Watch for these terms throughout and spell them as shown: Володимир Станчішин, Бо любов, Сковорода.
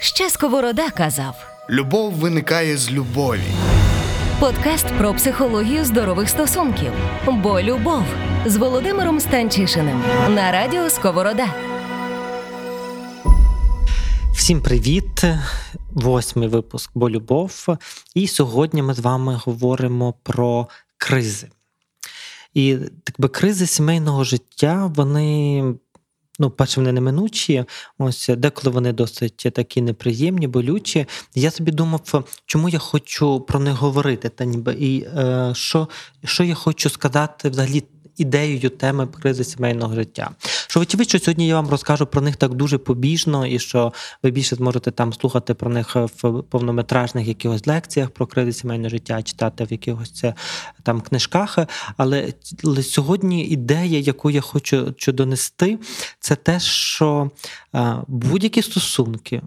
Ще Сковорода казав: «Любов виникає з любові». Подкаст про психологію здорових стосунків «Бо любов» з Володимиром Станчішиним на радіо Сковорода. Всім привіт! 8-й випуск «Бо любов». І сьогодні ми з вами говоримо про кризи. І так би кризи сімейного життя, вони... перше, вони неминучі, ось деколи вони досить такі неприємні, болючі. Я собі думав, чому я хочу про них говорити, що я хочу сказати взагалі ідеєю теми кризи сімейного життя. Що очевидно, сьогодні я вам розкажу про них так дуже побіжно, і що ви більше зможете там слухати про них в повнометражних якихось лекціях про кризи сімейного життя, читати в якихось там книжках. Але сьогодні ідея, яку я хочу донести, це те, що будь-які стосунки,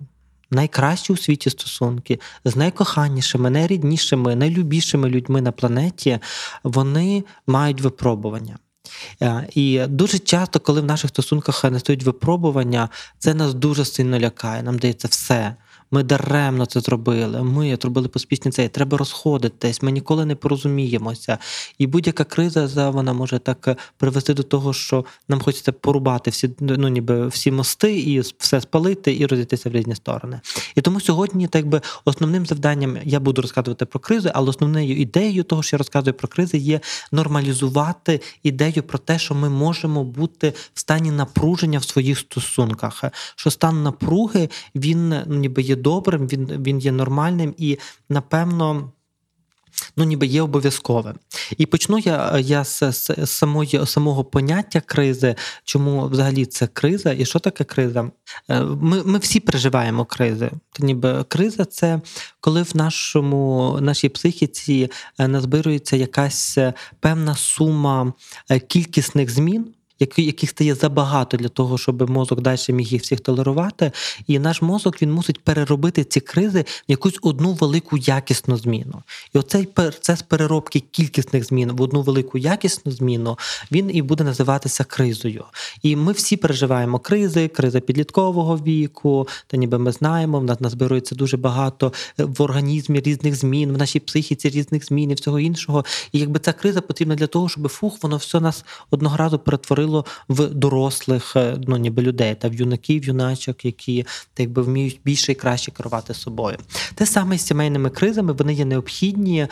найкращі у світі стосунки з найкоханішими, найріднішими, найлюбішими людьми на планеті, вони мають випробування. І дуже часто, коли в наших стосунках настають випробування, це нас дуже сильно лякає, нам дається все. Ми даремно це зробили, ми зробили поспішні це, треба розходитись, ми ніколи не порозуміємося. І будь-яка криза, вона може так привести до того, що нам хочеться порубати всі мости і все спалити, і розійтися в різні сторони. І тому сьогодні основним завданням я буду розказувати про кризи, але основною ідеєю того, що я розказую про кризи, є нормалізувати ідею про те, що ми можемо бути в стані напруження в своїх стосунках. Що стан напруги, він є добрим, він є нормальним і, напевно, є обов'язковим. І почну я з самого поняття кризи, чому взагалі це криза і що таке криза. Ми всі переживаємо кризи. Криза – це коли в нашій психіці назбирується якась певна сума кількісних змін, яких стає забагато для того, щоб мозок далі міг їх всіх толерувати. І наш мозок, він мусить переробити ці кризи в якусь одну велику якісну зміну. І оцей процес переробки кількісних змін в одну велику якісну зміну, він і буде називатися кризою. І ми всі переживаємо кризи, криза підліткового віку, ми знаємо, в нас назбирується дуже багато в організмі різних змін, в нашій психіці різних змін і всього іншого. І ця криза потрібна для того, щоб воно все нас одного разу перетворило в дорослих людей, та в юнаків, юначок, які вміють більше і краще керувати собою. Те саме з сімейними кризами, вони є необхідні,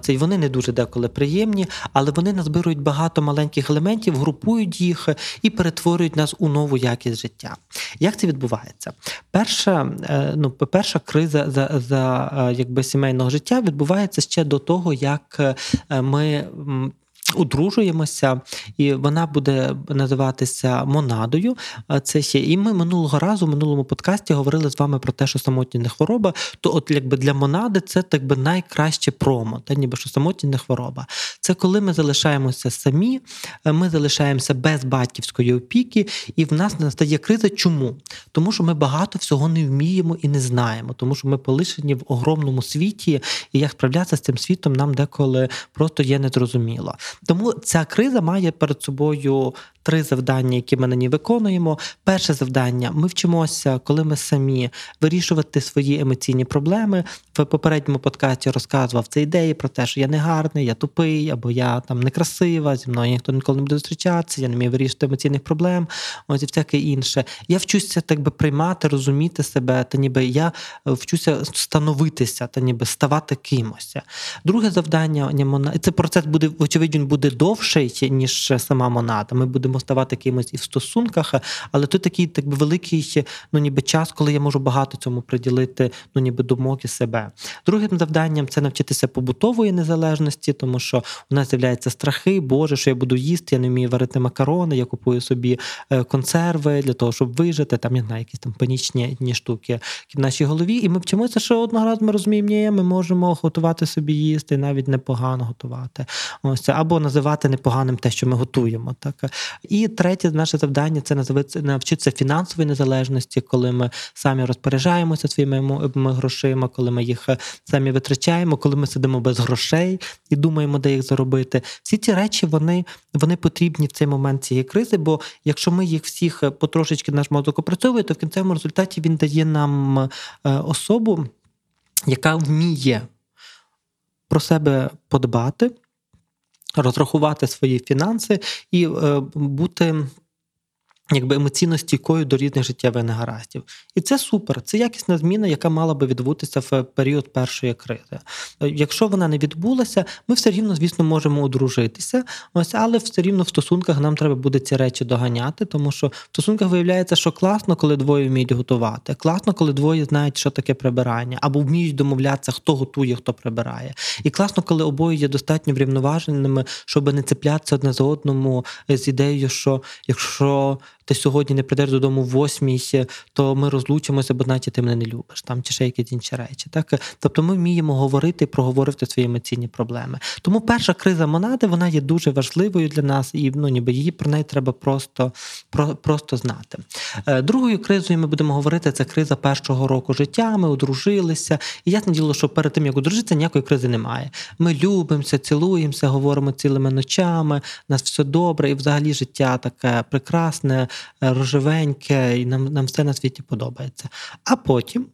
це вони не дуже деколи приємні, але вони назбирують багато маленьких елементів, групують їх і перетворюють нас у нову якість життя. Як це відбувається? Перша криза сімейного життя відбувається ще до того, як ми одружуємося, і вона буде називатися монадою. І ми минулого разу, в минулому подкасті говорили з вами про те, що самотність не хвороба, то для монади це найкраще промо, що самотність не хвороба. Це коли ми залишаємося самі, ми залишаємося без батьківської опіки, і в нас настає криза. Чому? Тому що ми багато всього не вміємо і не знаємо, тому що ми полишені в огромному світі, і як справлятися з цим світом нам деколи просто є незрозуміло. Тому ця криза має перед собою 3 завдання, які ми на ній виконуємо. Перше завдання – ми вчимося, коли ми самі, вирішувати свої емоційні проблеми. В попередньому подкасті розказував ці ідеї про те, що я не гарний, я тупий, або я некрасива, зі мною ніхто ніколи не буде зустрічатися, я не вмію вирішити емоційних проблем, ось і всяке інше. Я вчуся приймати, розуміти себе, я вчуся становитися, ставати кимось. Друге завдання – це процес буде, очевидно, він буде довший, ніж сама монада. Ми будемо ставати кимось і в стосунках, але тут такий великий час, коли я можу багато цьому приділити думок і себе. Другим завданням – це навчитися побутової незалежності, тому що у нас з'являються страхи. Боже, що я буду їсти, я не вмію варити макарони, я купую собі консерви для того, щоб вижити, якісь панічні штуки в нашій голові. І ми вчимося, що одного разу ми розуміємо, ми можемо готувати собі їсти, навіть непогано готувати. Або або називати непоганим те, що ми готуємо. Так? І третє наше завдання – це навчитися фінансової незалежності, коли ми самі розпоряджаємося своїми грошима, коли ми їх самі витрачаємо, коли ми сидимо без грошей і думаємо, де їх заробити. Всі ці речі, вони потрібні в цей момент цієї кризи, бо якщо ми їх всіх потрошечки наш мозок опрацьовує, то в кінцевому результаті він дає нам особу, яка вміє про себе подбати, розрахувати свої фінанси і бути якби емоційно стійкою до різних життєвих негараздів. І це супер, це якісна зміна, яка мала би відбутися в період першої кризи. Якщо вона не відбулася, ми все рівно, звісно, можемо одружитися, але все рівно в стосунках нам треба буде ці речі доганяти, тому що в стосунках виявляється, що класно, коли двоє вміють готувати, класно, коли двоє знають, що таке прибирання, або вміють домовлятися, хто готує, хто прибирає. І класно, коли обоє є достатньо врівноваженими, щоб не цеплятися одне за одному з ідеєю, що якщо ти сьогодні не прийдеш додому в 8-й, то ми розлучимося, бо наче ти мене не любиш, там, чи ще якісь інші речі. Так? Тобто ми вміємо говорити і проговорити свої емоційні проблеми. Тому перша криза монади, вона є дуже важливою для нас, і ніби її про неї треба просто знати. Другою кризою ми будемо говорити, це криза першого року життя, ми одружилися. І ясне діло, що перед тим, як одружитися, ніякої кризи немає. Ми любимося, цілуємося, говоримо цілими ночами, у нас все добре, і взагалі життя таке прекрасне, рожевеньке, і нам все на світі подобається. А потім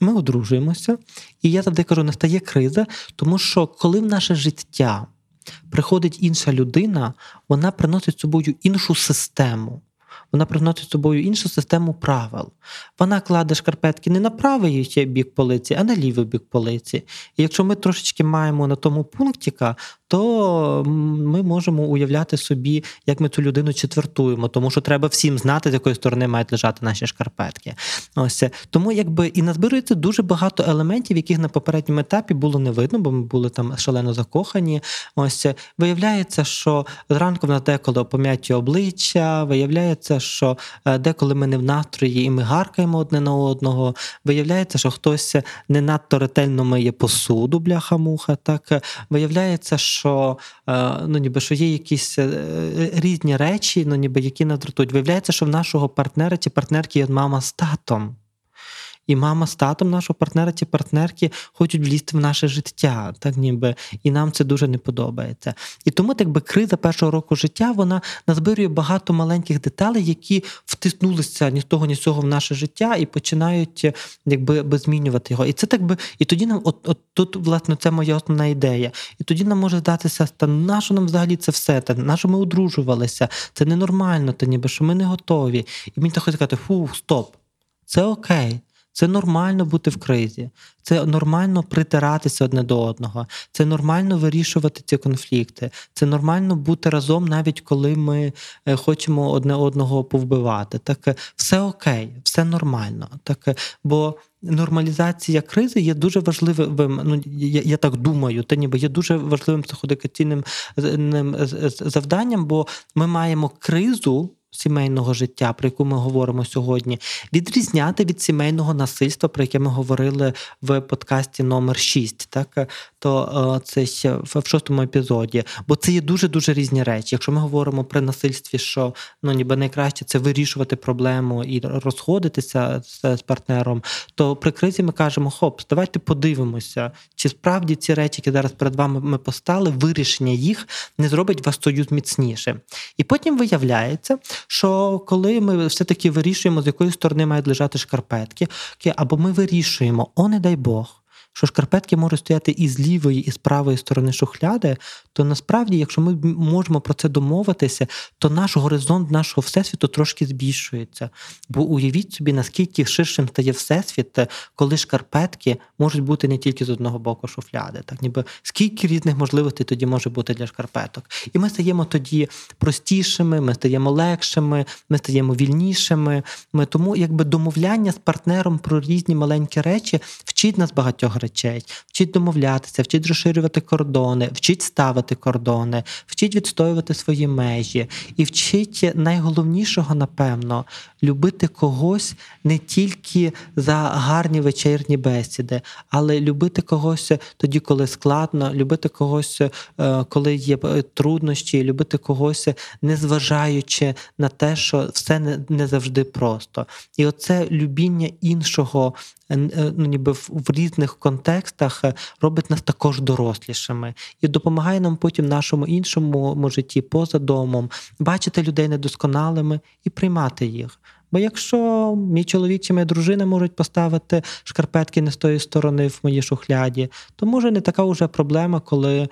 ми одружуємося, і я завжди кажу, настає криза, тому що коли в наше життя приходить інша людина, вона приносить з собою іншу систему. Вона приносить з собою іншу систему правил. Вона кладе шкарпетки не на правий бік полиці, а на лівий бік полиці. І якщо ми трошечки маємо на тому пунктіка, то ми можемо уявляти собі, як ми цю людину четвертуємо, тому що треба всім знати, з якої сторони мають лежати наші шкарпетки. Ось. Тому і назбирається дуже багато елементів, яких на попередньому етапі було не видно, бо ми були там шалено закохані. Ось. Виявляється, що зранку в нас деколи пом'яті обличчя, виявляється, що деколи ми не в настрої і ми гаркаємо одне на одного, виявляється, що хтось не надто ретельно миє посуду, бляха-муха, так, виявляється, що що є якісь різні речі, які нас дратують. Виявляється, що в нашого партнера чи партнерки є мама з татом. І мама з татом нашого партнера чи партнерки хочуть влізти в наше життя, і нам це дуже не подобається. І тому криза першого року життя, вона назбирює багато маленьких деталей, які втиснулися ні з того, ні з цього в наше життя і починають змінювати його. І це і тоді нам тут, власне, це моя основна ідея. І тоді нам може здатися, на що нам взагалі це все, на що ми одружувалися, це ненормально, що ми не готові. І мені так хочеться сказати, стоп, це окей. Це нормально бути в кризі, це нормально притиратися одне до одного, це нормально вирішувати ці конфлікти, це нормально бути разом, навіть коли ми хочемо одне одного повбивати. Так, все окей, все нормально. Так, бо нормалізація кризи є дуже важливим, я так думаю, є дуже важливим психодикаційним завданням, бо ми маємо кризу сімейного життя, про яку ми говоримо сьогодні, відрізняти від сімейного насильства, про яке ми говорили в подкасті номер 6, так? То це в 6-му епізоді. Бо це є дуже-дуже різні речі. Якщо ми говоримо про насильстві, що найкраще це вирішувати проблему і розходитися з партнером, то при кризі ми кажемо, давайте подивимося, чи справді ці речі, які зараз перед вами ми постали, вирішення їх не зробить вас союз міцніше. І потім виявляється, що коли ми все-таки вирішуємо, з якої сторони мають лежати шкарпетки, або ми вирішуємо, не дай Бог, що шкарпетки можуть стояти і з лівої, і з правої сторони шухляди, то насправді, якщо ми можемо про це домовитися, то наш горизонт нашого Всесвіту трошки збільшується. Бо уявіть собі, наскільки ширшим стає Всесвіт, коли шкарпетки можуть бути не тільки з одного боку шухляди. Так, скільки різних можливостей тоді може бути для шкарпеток. І ми стаємо тоді простішими, ми стаємо легшими, ми стаємо вільнішими. Тому домовляння з партнером про різні маленькі речі вчить нас багатьох речей. речей, вчить домовлятися, вчить розширювати кордони, вчить ставити кордони, вчить відстоювати свої межі. І вчить найголовнішого, напевно, любити когось не тільки за гарні вечірні бесіди, але любити когось тоді, коли складно, любити когось, коли є труднощі, любити когось, незважаючи на те, що все не завжди просто. І оце любіння іншого, ну, ніби в різних контекстах робить нас також дорослішими і допомагає нам потім в нашому іншому житті поза домом бачити людей недосконалими і приймати їх. Бо якщо мій чоловік чи моя дружина можуть поставити шкарпетки не з тої сторони в моїй шухляді, то може не така вже проблема, коли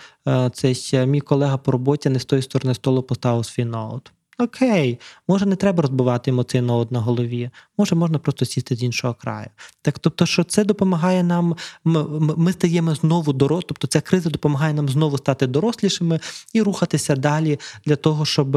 цей мій колега по роботі не з тої сторони столу поставив свій ноут. Окей, може не треба розбивати йому цей ноут на голові, може можна просто сісти з іншого краю. Так, тобто, що це допомагає нам, ми стаємо знову дорослими, тобто ця криза допомагає нам знову стати дорослішими і рухатися далі для того, щоб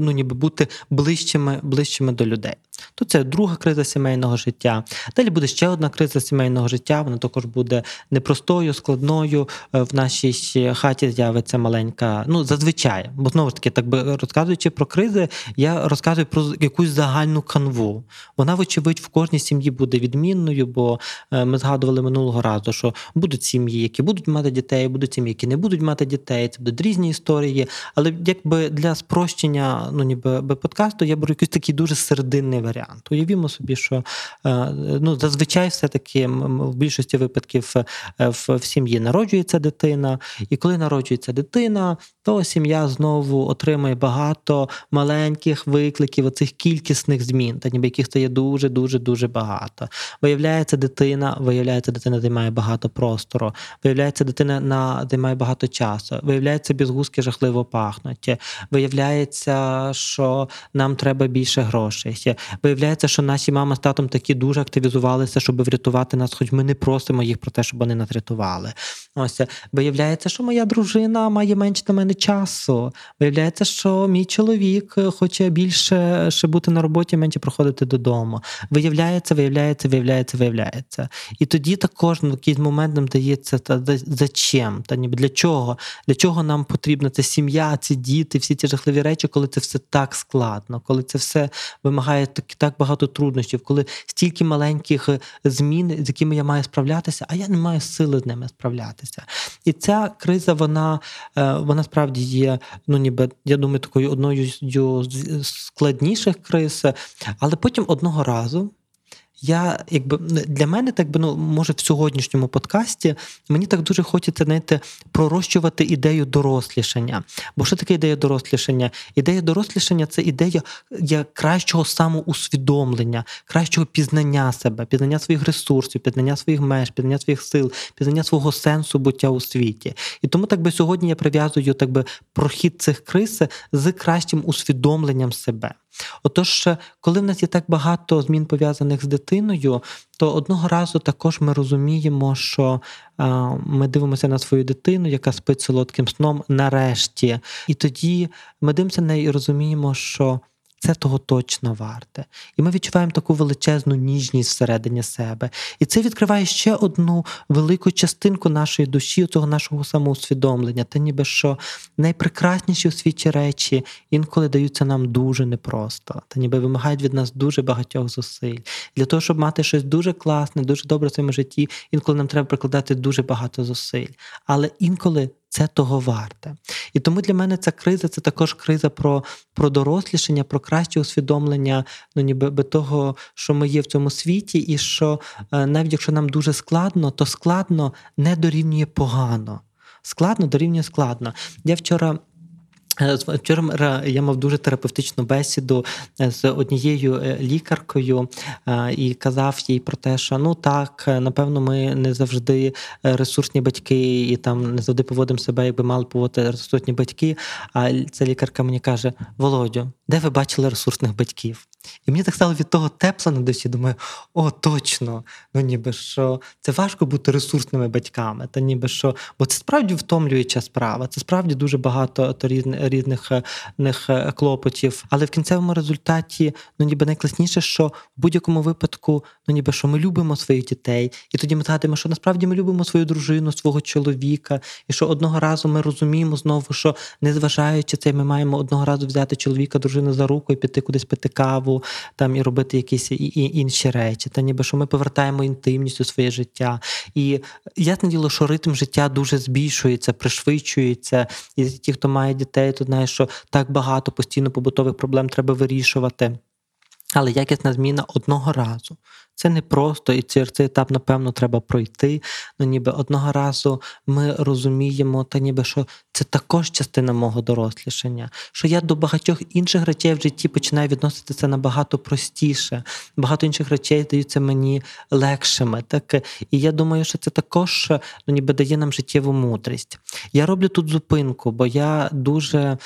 ну, ніби бути ближчими до людей. То це друга криза сімейного життя. Далі буде ще одна криза сімейного життя, вона також буде непростою, складною. В нашій хаті з'явиться маленька, ну, зазвичай, бо знову ж таки, так би розказуючи про кризи, я розказую про якусь загальну канву. Вона, вочевидь, в кожній сім'ї буде відмінною, бо ми згадували минулого разу, що будуть сім'ї, які будуть мати дітей, будуть сім'ї, які не будуть мати дітей, це будуть різні історії, але якби для спрощення, ну, ніби подкасту, я беру якийсь такий дуже серединний варіант. Уявімо собі, що ну, зазвичай все-таки в більшості випадків в сім'ї народжується дитина, і коли народжується дитина, то сім'я знову отримує багато маленьких викликів, оцих кількісних змін, та ніби яких стає дуже-дуже-дуже багато. Виявляється, дитина займає багато простору, виявляється, дитина займає багато часу, виявляється, безгузки жахливо пахнуть, виявляється, що нам треба більше грошей, виявляється, що наші мама з татом такі дуже активізувалися, щоб врятувати нас, хоч ми не просимо їх про те, щоб вони нас рятували. Ось, виявляється, що моя дружина має менше на мене часу. Виявляється, що мій чоловік хоче більше ще бути на роботі, менше проходити додому. Виявляється. І тоді також на якийсь момент нам дається, зачем? Та ніби для чого? Для чого нам потрібна ця сім'я, ці діти, всі ці жахливі речі, коли це все так складно, коли це все вимагає так багато труднощів, коли стільки маленьких змін, з якими я маю справлятися, а я не маю сили з ними справлятися. І ця криза, вона справді є, ну ніби, я думаю, такою одною з складніших криз, але потім одного разу я, якби, для мене, так би, ну, може, в сьогоднішньому подкасті мені так дуже хочеться, знаєте, пророщувати ідею дорослішання. Бо що таке ідея дорослішання? Ідея дорослішання – це ідея кращого самоусвідомлення, кращого пізнання себе, пізнання своїх ресурсів, пізнання своїх меж, пізнання своїх сил, пізнання свого сенсу буття у світі. І тому, так би, сьогодні я прив'язую, так би, прохід цих криз з кращим усвідомленням себе. Отож, коли в нас є так багато змін, пов'язаних з дитиною, то одного разу також ми розуміємо, що ми дивимося на свою дитину, яка спить солодким сном нарешті. І тоді ми дивимося на неї і розуміємо, що це того точно варте. І ми відчуваємо таку величезну ніжність всередині себе. І це відкриває ще одну велику частинку нашої душі, цього нашого самоусвідомлення. Та ніби що найпрекрасніші у світі речі інколи даються нам дуже непросто. Та ніби вимагають від нас дуже багатьох зусиль. Для того, щоб мати щось дуже класне, дуже добре в своєму житті, інколи нам треба прикладати дуже багато зусиль. Але інколи це того варте. І тому для мене ця криза – це також криза про дорослішання, про краще усвідомлення, ну, ніби того, що ми є в цьому світі, і що навіть якщо нам дуже складно, то складно не дорівнює погано. Складно дорівнює складно. Вчора я мав дуже терапевтичну бесіду з однією лікаркою і казав їй про те, що ну так, напевно, ми не завжди ресурсні батьки і там не завжди поводимо себе, якби мали поводити ресурсні батьки. А ця лікарка мені каже: Володю, де ви бачили ресурсних батьків? І мені так стало від того тепло на душі. Думаю, о, точно, ну ніби що це важко бути ресурсними батьками, та ніби що, бо це справді втомлююча справа, це справді дуже багато різних клопотів. Але в кінцевому результаті, ну ніби найкласніше, що в будь-якому випадку, ну ніби що ми любимо своїх дітей, і тоді ми згадуємо, що насправді ми любимо свою дружину, свого чоловіка, і що одного разу ми розуміємо знову, що незважаючи це, ми маємо одного разу взяти чоловіка, дружину за руку і піти кудись пити каву, там і робити якісь інші речі, та ніби що ми повертаємо інтимність у своє життя. І ясне діло, що ритм життя дуже збільшується, пришвидшується. І ті, хто має дітей, то знає, що так багато постійно побутових проблем треба вирішувати. Але якісна зміна одного разу. Це не просто, і цей етап, напевно, треба пройти. Ну, ніби одного разу ми розуміємо, та ніби що це також частина мого дорослішання. Що я до багатьох інших речей в житті починаю відноситися набагато простіше. Багато інших речей здаються мені легшими. Так? І я думаю, що це також, ну, ніби дає нам життєву мудрість. Я роблю тут зупинку, бо я дуже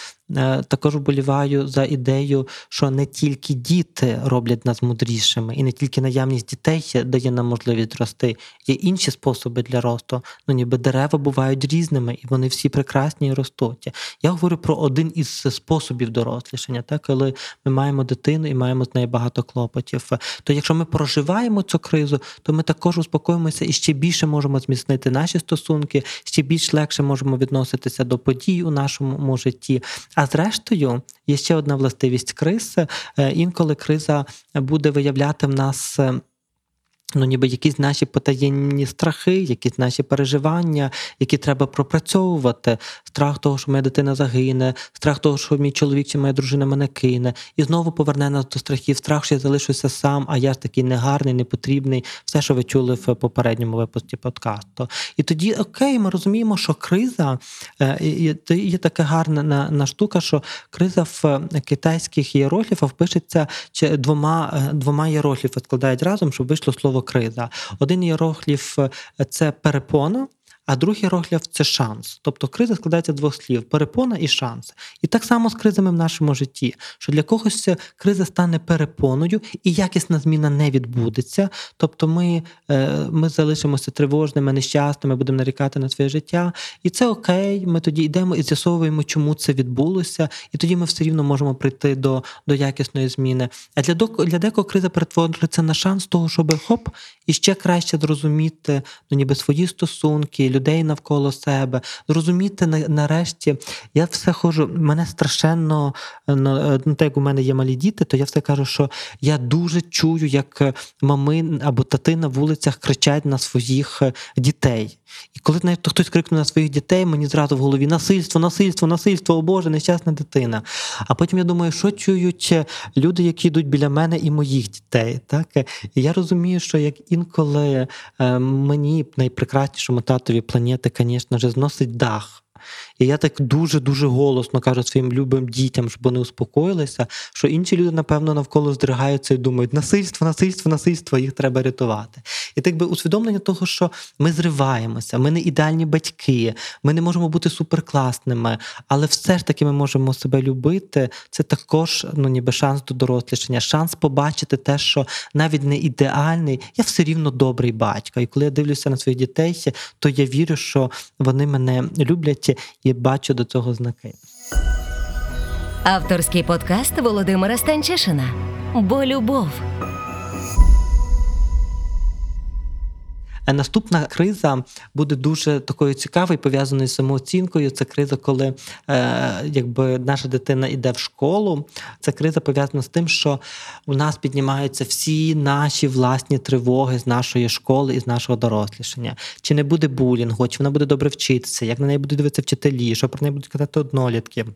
також вболіваю за ідею, що не тільки діти роблять нас мудрішими, і не тільки наявність дітей дає нам можливість рости. Є інші способи для росту. Ну, ніби дерева бувають різними, і вони всі прекрасні і ростуть. Я говорю про один із способів дорослішання, так? Коли ми маємо дитину і маємо з нею багато клопотів. То якщо ми проживаємо цю кризу, то ми також успокоїмося і ще більше можемо зміцнити наші стосунки, ще більш легше можемо відноситися до подій у нашому житті. А зрештою, є ще одна властивість криз. Інколи криза буде виявляти в нас, ну ніби якісь наші потаєнні страхи, якісь наші переживання, які треба пропрацьовувати. Страх того, що моя дитина загине, страх того, що мій чоловік чи моя дружина мене кине. І знову поверне нас до страхів. Страх, що я залишуся сам, а я ж такий негарний, непотрібний. Все, що ви чули в попередньому випуску подкасту. І тоді, окей, ми розуміємо, що криза, є така гарна штука, що криза в китайських ієрогліфах пишеться двома ієрогліфами складають разом, щоб вийшло слово криза. Один ієрогліф – це перепона, а другий ієрогліф – це шанс. Тобто криза складається з двох слів – перепона і шанс. І так само з кризами в нашому житті, що для когось криза стане перепоною і якісна зміна не відбудеться. Тобто ми залишимося тривожними, нещасними, будемо нарікати на своє життя. І це окей, ми тоді йдемо і з'ясовуємо, чому це відбулося, і тоді ми все рівно можемо прийти до якісної зміни. А для декого криза перетворюється на шанс того, щоб хоп, і ще краще зрозуміти, ну ніби свої стосунки, людей навколо себе, зрозуміти нарешті. Я все ходжу, мене страшенно, так як у мене є малі діти, то я все кажу, що я дуже чую, як мами або тати на вулицях кричать на своїх дітей. І коли навіть хтось крикнув на своїх дітей, мені зразу в голові насильство, насильство, насильство, о Боже, нещасна дитина. А потім я думаю, що чують люди, які йдуть біля мене і моїх дітей. Так? І я розумію, що як інколи мені найпрекраснішому татові планети, звісно ж, зносить дах. І я так дуже-дуже голосно кажу своїм любим дітям, щоб вони успокоїлися, що інші люди, напевно, навколо здригаються і думають, насильство, насильство, насильство, їх треба рятувати. І так би усвідомлення того, що ми зриваємося, ми не ідеальні батьки, ми не можемо бути суперкласними, але все ж таки ми можемо себе любити, це також, ну ніби шанс до дорослішання, шанс побачити те, що навіть не ідеальний, я все рівно добрий батько. І коли я дивлюся на своїх дітей, то я вірю, що вони мене люблять, і бачу до цього знаки. Авторський подкаст Володимира Станчішина «Бо любов». Наступна криза буде дуже такою цікавою, пов'язаною з самооцінкою. Це криза, коли якби наша дитина йде в школу. Це криза пов'язана з тим, що у нас піднімаються всі наші власні тривоги з нашої школи і з нашого дорослішання. Чи не буде булінгу, чи вона буде добре вчитися, як на неї будуть дивитися вчителі, що про неї будуть казати однолітки.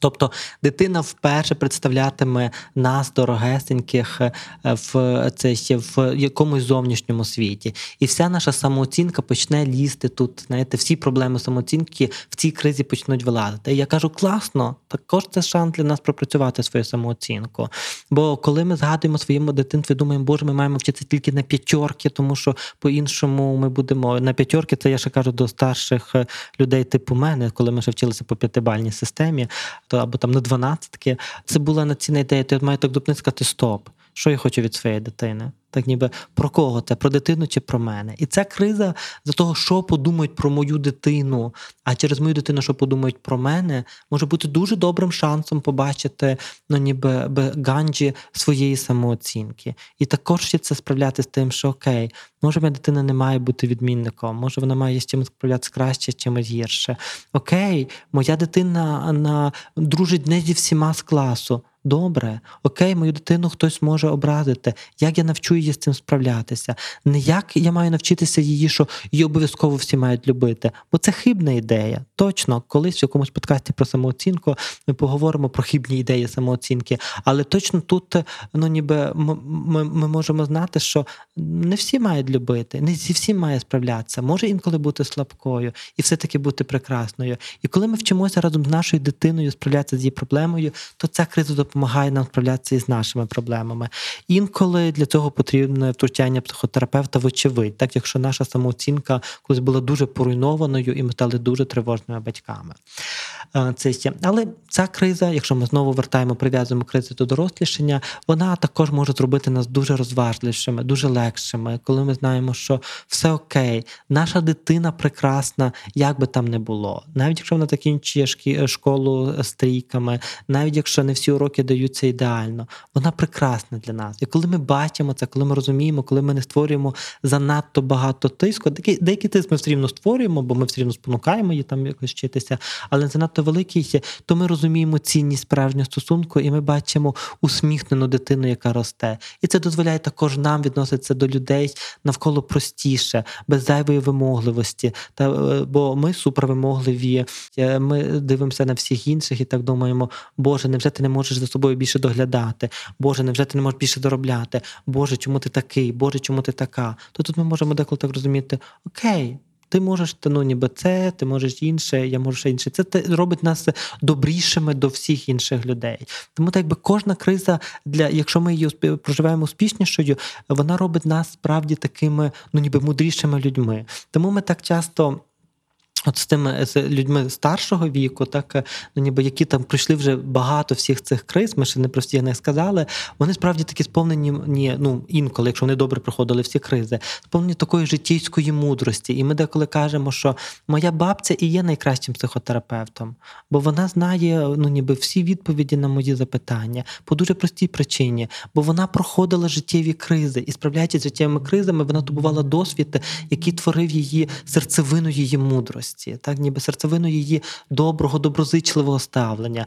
Тобто дитина вперше представлятиме нас, дорогесеньких, в якомусь зовнішньому світі. І вся наша самооцінка почне лізти тут, знаєте, всі проблеми самооцінки в цій кризі почнуть вилазити. І я кажу, класно, також це шанс для нас пропрацювати свою самооцінку. Бо коли ми згадуємо своєму дитинстві, думаємо, боже, ми маємо вчитися тільки на п'ятьорки, тому що по-іншому ми будемо... На п'ятьорки, це я ще кажу до старших людей типу мене, коли ми ще вчилися по п'ятибальній системі, або там на 12-ки, це була націнна ідея. Ти має так допнити сказати «стоп». Що я хочу від своєї дитини? Так ніби, про кого це? Про дитину чи про мене? І ця криза за того, що подумають про мою дитину, а через мою дитину, що подумають про мене, може бути дуже добрим шансом побачити, ніби ганджі своєї самооцінки. І також ще це справляти з тим, що окей, може моя дитина не має бути відмінником, може вона має з чимось справлятися краще, чимось гірше. Окей, моя дитина дружить не зі всіма з класу. Добре, окей, мою дитину хтось може образити. Як я навчу її з цим справлятися? Не як я маю навчитися її, що її обов'язково всі мають любити. Бо це хибна ідея. Точно, колись в якомусь подкасті про самооцінку ми поговоримо про хибні ідеї самооцінки. Але точно тут ми можемо знати, що не всі мають любити, не зі всім має справлятися. Може інколи бути слабкою і все-таки бути прекрасною. І коли ми вчимося разом з нашою дитиною справлятися з її проблемою, то ця криза допомагає нам справлятися із нашими проблемами. Інколи для цього потрібне втручання психотерапевта вочевидь, так якщо наша самооцінка колись була дуже поруйнованою і ми стали дуже тривожними батьками. Це є. Але ця криза, якщо ми знову прив'язуємо кризу до дорослішання, вона також може зробити нас дуже розважливішими, дуже легшими, коли ми знаємо, що все окей, наша дитина прекрасна, як би там не було. Навіть якщо вона закінчує школу з трійками, навіть якщо не всі уроки даються ідеально, вона прекрасна для нас. І коли ми бачимо це, коли ми розуміємо, коли ми не створюємо занадто багато тиску, деякий тиск ми все рівно створюємо, бо ми все рівно спонукаємо її там якось вчитися, але занадто великий, то ми розуміємо цінність справжнього стосунку, і ми бачимо усміхнену дитину, яка росте. І це дозволяє також нам відноситися до людей навколо простіше, без зайвої вимогливості. Бо ми супервимогливі, ми дивимося на всіх інших і так думаємо, Боже, невже ти не можеш за собою більше доглядати? Боже, невже ти не можеш більше доробляти? Боже, чому ти такий? Боже, чому ти така? То тут ми можемо деколи так розуміти, окей, ти можеш, ніби це, ти можеш інше, я можу ще інше. Це робить нас добрішими до всіх інших людей. Тому так, якби кожна криза, якщо ми її проживаємо успішнішою, вона робить нас справді такими, ніби мудрішими людьми. Тому ми так часто... От з тими людьми старшого віку, так, ніби які там пройшли вже багато всіх цих криз, ми ще не про всіх не сказали, вони справді такі сповнені, інколи, якщо вони добре проходили всі кризи, сповнені такої житійської мудрості. І ми деколи кажемо, що моя бабця і є найкращим психотерапевтом, бо вона знає, всі відповіді на мої запитання, по дуже простій причині, бо вона проходила життєві кризи, і справляючись з життєвими кризами, вона добувала досвід, який творив її серцевину її мудрості. Так, ніби серцевину її доброго, доброзичливого ставлення,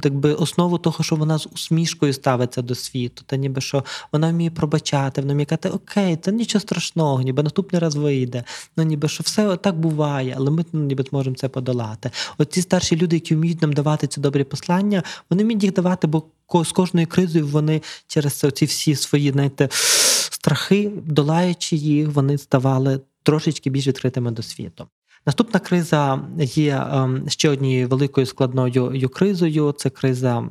так би основу того, що вона з усмішкою ставиться до світу, та ніби що вона вміє пробачати, вона вміє казати, окей, це нічого страшного, ніби наступний раз вийде, ніби що все так буває, але ми ніби зможемо це подолати. От ці старші люди, які вміють нам давати ці добрі послання, вони вміють їх давати, бо з кожною кризою вони через ці всі свої, страхи, долаючи їх, вони ставали трошечки більш відкритими до світу. Наступна криза є ще однією великою складною кризою. Це криза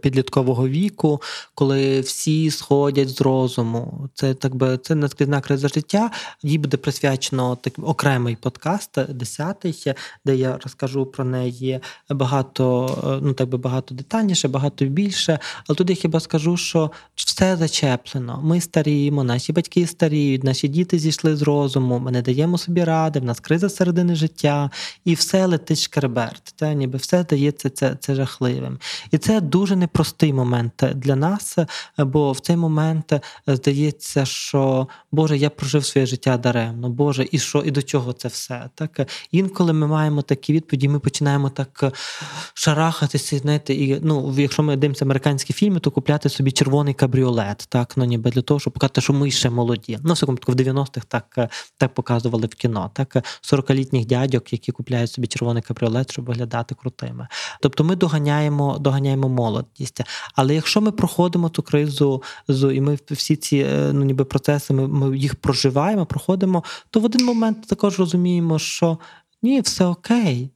підліткового віку, коли всі сходять з розуму. Це це надскладна криза життя. Їй буде присвячено окремий подкаст, 10-й, де я розкажу про неї багато, багато детальніше, багато більше. Але тут я хіба скажу, що все зачеплено. Ми старіємо, наші батьки старіють, наші діти зійшли з розуму, ми не даємо собі ради, в нас криза середини життя, і все летить шкерберт. Ніби все дається, це жахливо. І це дуже непростий момент для нас, бо в цей момент здається, що Боже, я прожив своє життя даремно, Боже, і що, і до чого це все? Так? Інколи ми маємо такі відповіді, ми починаємо так шарахатися, і, якщо ми дивимося американські фільми, то купляти собі червоний кабріолет, так, ніби для того, щоб показати, що ми ще молоді. В всякому випадку, в 90-х так показували в кіно, так, 40-літніх дядьок, які купляють собі червоний кабріолет, щоб виглядати крутими. Тобто ми доганяємо молодість. Але якщо ми проходимо цю кризу, і ми всі ці процеси, ми їх проживаємо, проходимо, то в один момент також розуміємо, що ні, все окей.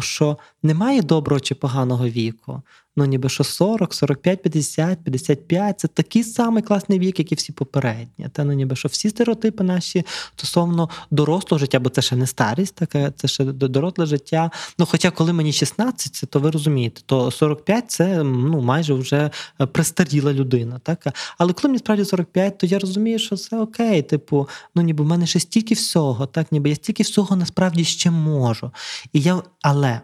Що немає доброго чи поганого віку. ну ніби що 40, 45, 50, 55 – це такий самий класний вік, як і всі попередні. Та ну ніби що всі стереотипи наші стосовно дорослого життя, бо це ще не старість, таке це ще доросле життя. Ну хоча коли мені 16, то ви розумієте, то 45 – це ну майже вже престаріла людина, так? Але коли мені справді 45, то я розумію, що це окей, типу, ну ніби в мене ще стільки всього, так, ніби я стільки всього насправді ще можу. І я, але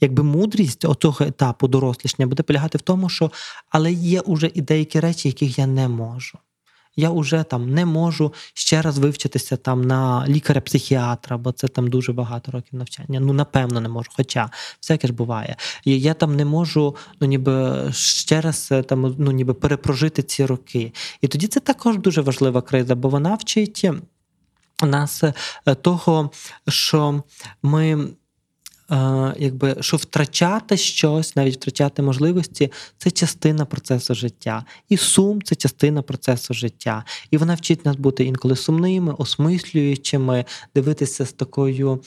якби мудрість оцього етапу дорослішання буде полягати в тому, що але є уже і деякі речі, яких я не можу. Я уже там не можу ще раз вивчитися там на лікаря-психіатра, бо це там дуже багато років навчання. Ну, напевно, не можу, хоча всяке ж буває. І я там не можу, ну, ніби ще раз там, ну, ніби перепрожити ці роки. І тоді це також дуже важлива криза, бо вона вчить нас того, що ми якби, що втрачати щось, навіть втрачати можливості, це частина процесу життя. І сум – це частина процесу життя. І вона вчить нас бути інколи сумними, осмислюючими, дивитися з такою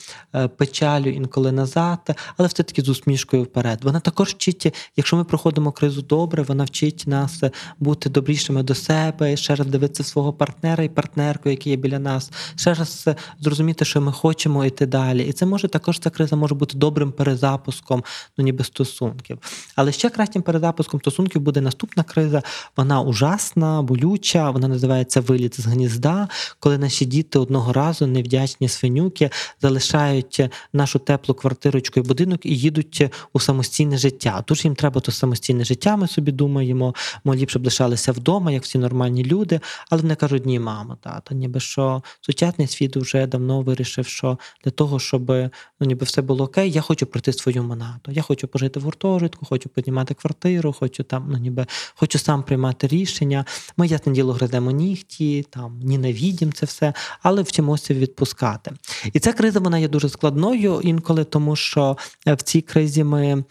печалю інколи назад, але все-таки з усмішкою вперед. Вона також вчить, якщо ми проходимо кризу добре, вона вчить нас бути добрішими до себе, ще раз дивитися свого партнера і партнерку, які є біля нас, ще раз зрозуміти, що ми хочемо йти далі. І це може також, ця криза може бути добрим перезапуском, ну ніби стосунків. Але ще кращим перезапуском стосунків буде наступна криза. Вона ужасна, болюча, вона називається виліт з гнізда, коли наші діти одного разу, невдячні свинюки, залишають нашу теплу квартирочку і будинок і їдуть у самостійне життя. Тож їм треба то самостійне життя, ми собі думаємо, ми ліпше б лишалися вдома, як всі нормальні люди, але вони кажуть, ні, мамо, тато, ніби що сучасний світ вже давно вирішив, що для того, щоб ну ніби все було окей, я хочу пройти свою монаду, я хочу пожити в гуртожитку, хочу піднімати квартиру, хочу там, ну ніби, хочу сам приймати рішення. Ми, ясне діло, гриземо нігті, там, ненавидимо це все, але вчимося відпускати. І ця криза, вона є дуже складною інколи, тому що в цій кризі ми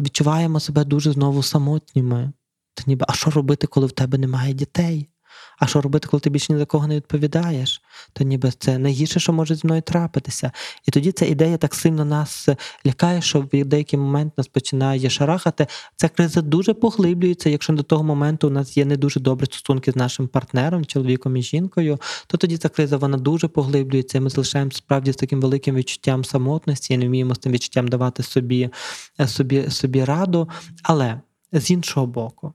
відчуваємо себе дуже знову самотніми. Та ніби, а що робити, коли в тебе немає дітей? А що робити, коли ти більше ні за кого не відповідаєш? То ніби це найгірше, що може зі мною трапитися. І тоді ця ідея так сильно нас лякає, що в деякий момент нас починає шарахати. Ця криза дуже поглиблюється, якщо до того моменту у нас є не дуже добрі стосунки з нашим партнером, чоловіком і жінкою, то тоді ця криза, вона дуже поглиблюється, і ми залишаємося справді з таким великим відчуттям самотності, і не вміємо з тим відчуттям давати собі раду. Але з іншого боку,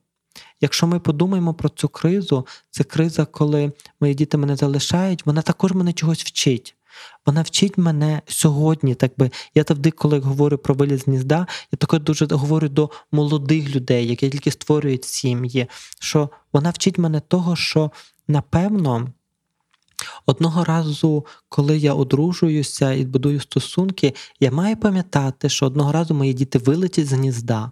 якщо ми подумаємо про цю кризу, це криза, коли мої діти мене залишають, вона також мене чогось вчить. Вона вчить мене сьогодні, так би. Я завжди, коли говорю про виліт з гнізда, я також дуже говорю до молодих людей, які тільки створюють сім'ї, що вона вчить мене того, що, напевно, одного разу, коли я одружуюся і будую стосунки, я маю пам'ятати, що одного разу мої діти вилетять з гнізда,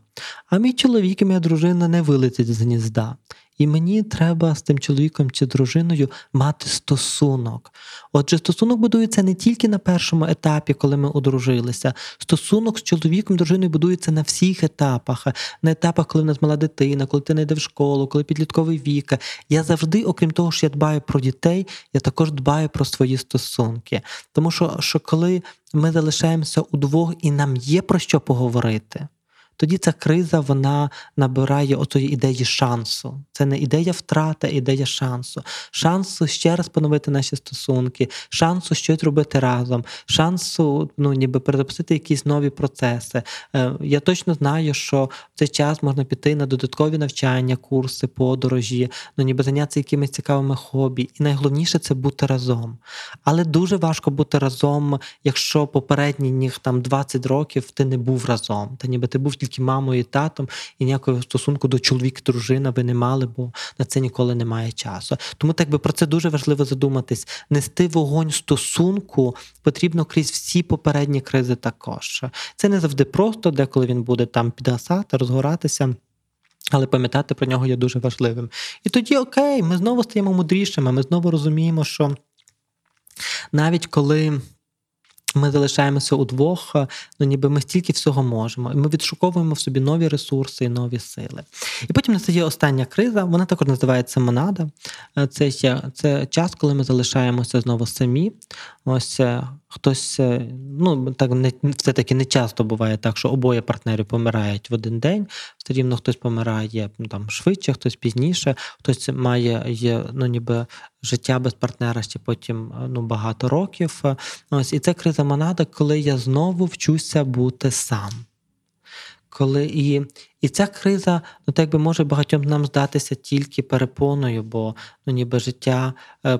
а мій чоловік і моя дружина не вилетять з гнізда. І мені треба з тим чоловіком чи дружиною мати стосунок. Отже, стосунок будується не тільки на першому етапі, коли ми одружилися. Стосунок з чоловіком, дружиною будується на всіх етапах. На етапах, коли в нас мала дитина, коли ти не йде в школу, коли підлітковий вік. Я завжди, окрім того, що я дбаю про дітей, я також дбаю про свої стосунки. Тому що коли ми залишаємося удвох і нам є про що поговорити, тоді ця криза, вона набирає отої ідеї шансу. Це не ідея втрати, а ідея шансу. Шансу ще раз поновити наші стосунки, шансу щось робити разом, шансу, ну, ніби перезапустити якісь нові процеси. Я точно знаю, що в цей час можна піти на додаткові навчання, курси, подорожі, ну, ніби зайнятися якимись цікавими хобі. І найголовніше – це бути разом. Але дуже важко бути разом, якщо попередні ніг там 20 років ти не був разом. Та ніби ти був тільки мамою і татом, і ніякого стосунку до чоловік-дружина ви не мали, бо на це ніколи немає часу. Тому так би про це дуже важливо задуматись. Нести вогонь стосунку потрібно крізь всі попередні кризи також. Це не завжди просто, деколи він буде там підгасати, розгоратися, але пам'ятати про нього є дуже важливим. І тоді окей, ми знову стаємо мудрішими, ми знову розуміємо, що навіть коли ми залишаємося удвох, ну ніби ми стільки всього можемо. І ми відшуковуємо в собі нові ресурси і нові сили. І потім у нас є остання криза, вона також називається монада. Це час, коли ми залишаємося знову самі. Ось хтось, ну так все-таки не часто буває так, що обоє партнери помирають в один день. Все рівно хтось помирає ну, там, швидше, хтось пізніше, хтось має ну, ніби життя без партнера ще потім ну, багато років. Ось, і це криза монада, коли я знову вчуся бути сам. Коли і ця криза, ну так би може багатьом нам здатися тільки перепоною, бо ну ніби життя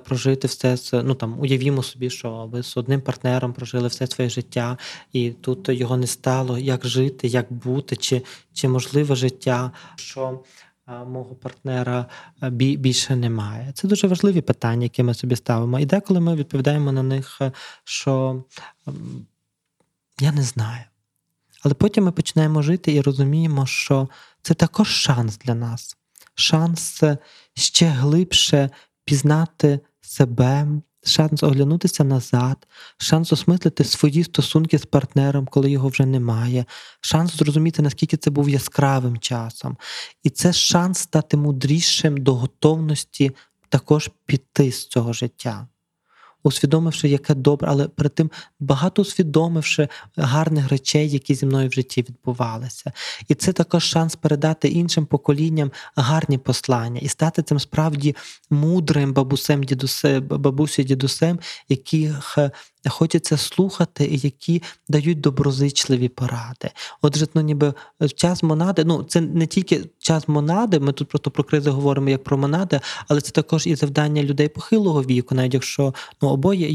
прожити все ну там уявімо собі, що ви з одним партнером прожили все своє життя, і тут його не стало, як жити, як бути, чи можливе життя, що мого партнера більше немає. Це дуже важливі питання, які ми собі ставимо. І деколи ми відповідаємо на них, що я не знаю. Але потім ми починаємо жити і розуміємо, що це також шанс для нас. Шанс ще глибше пізнати себе, шанс оглянутися назад, шанс осмислити свої стосунки з партнером, коли його вже немає, шанс зрозуміти, наскільки це був яскравим часом. І це шанс стати мудрішим до готовності також піти з цього життя. Усвідомивши, яке добре, але перед тим багато усвідомивши гарних речей, які зі мною в житті відбувалися. І це також шанс передати іншим поколінням гарні послання і стати цим справді мудрим бабусею-дідусем, яких хочеться слухати і які дають доброзичливі поради. Отже, ну ніби час монади, ну це не тільки час монади, ми тут просто про кризи говоримо як про монади, але це також і завдання людей похилого віку, навіть якщо ну, обоє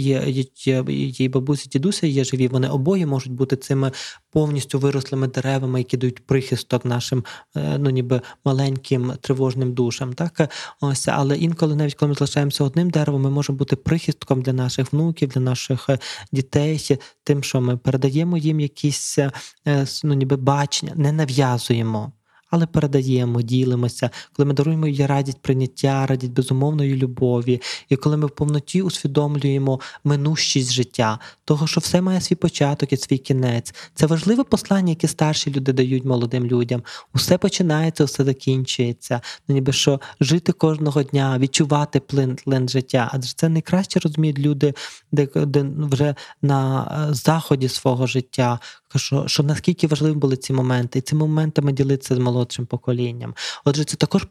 є бабусі, дідуся є живі, вони обоє можуть бути цими повністю вирослими деревами, які дають прихисток нашим ну ніби маленьким тривожним душам. Так? Ось, але інколи навіть коли ми залишаємося одним деревом, ми можемо бути прихистком для наших внуків, для наших дітей, тим, що ми передаємо їм якісь ну, ніби бачення, не нав'язуємо, але передаємо, ділимося. Коли ми даруємо їй радість прийняття, радість безумовної любові, і коли ми в повноті усвідомлюємо минущість життя, того, що все має свій початок і свій кінець. Це важливе послання, яке старші люди дають молодим людям. Усе починається, усе закінчується. Ну, ніби що жити кожного дня, відчувати плин життя. Адже це найкраще розуміють люди, де вже на заході свого життя, що наскільки важливі були ці моменти. І цими моментами ділитися з молодшим поколінням. Отже, це також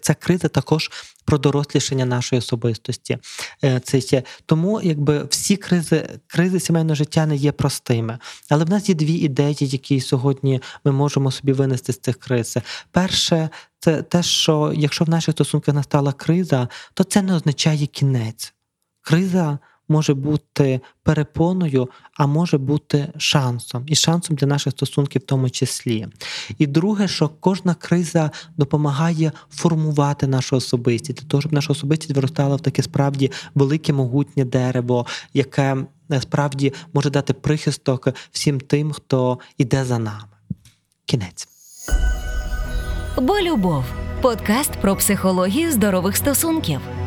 ця криза також про дорослішання нашої особистості. Це є. Тому якби всі кризи сімейного життя не є простими. Але в нас є дві ідеї, які сьогодні ми можемо собі винести з цих криз. Перше, це те, що якщо в наших стосунках настала криза, то це не означає кінець. Криза може бути перепоною, а може бути шансом. І шансом для наших стосунків в тому числі. І друге, що кожна криза допомагає формувати нашу особистість. Для того, щоб наша особистість виростала в таке справді велике могутнє дерево, яке справді може дати прихисток всім тим, хто іде за нами. Кінець. Бо любов. Подкаст про психологію здорових стосунків.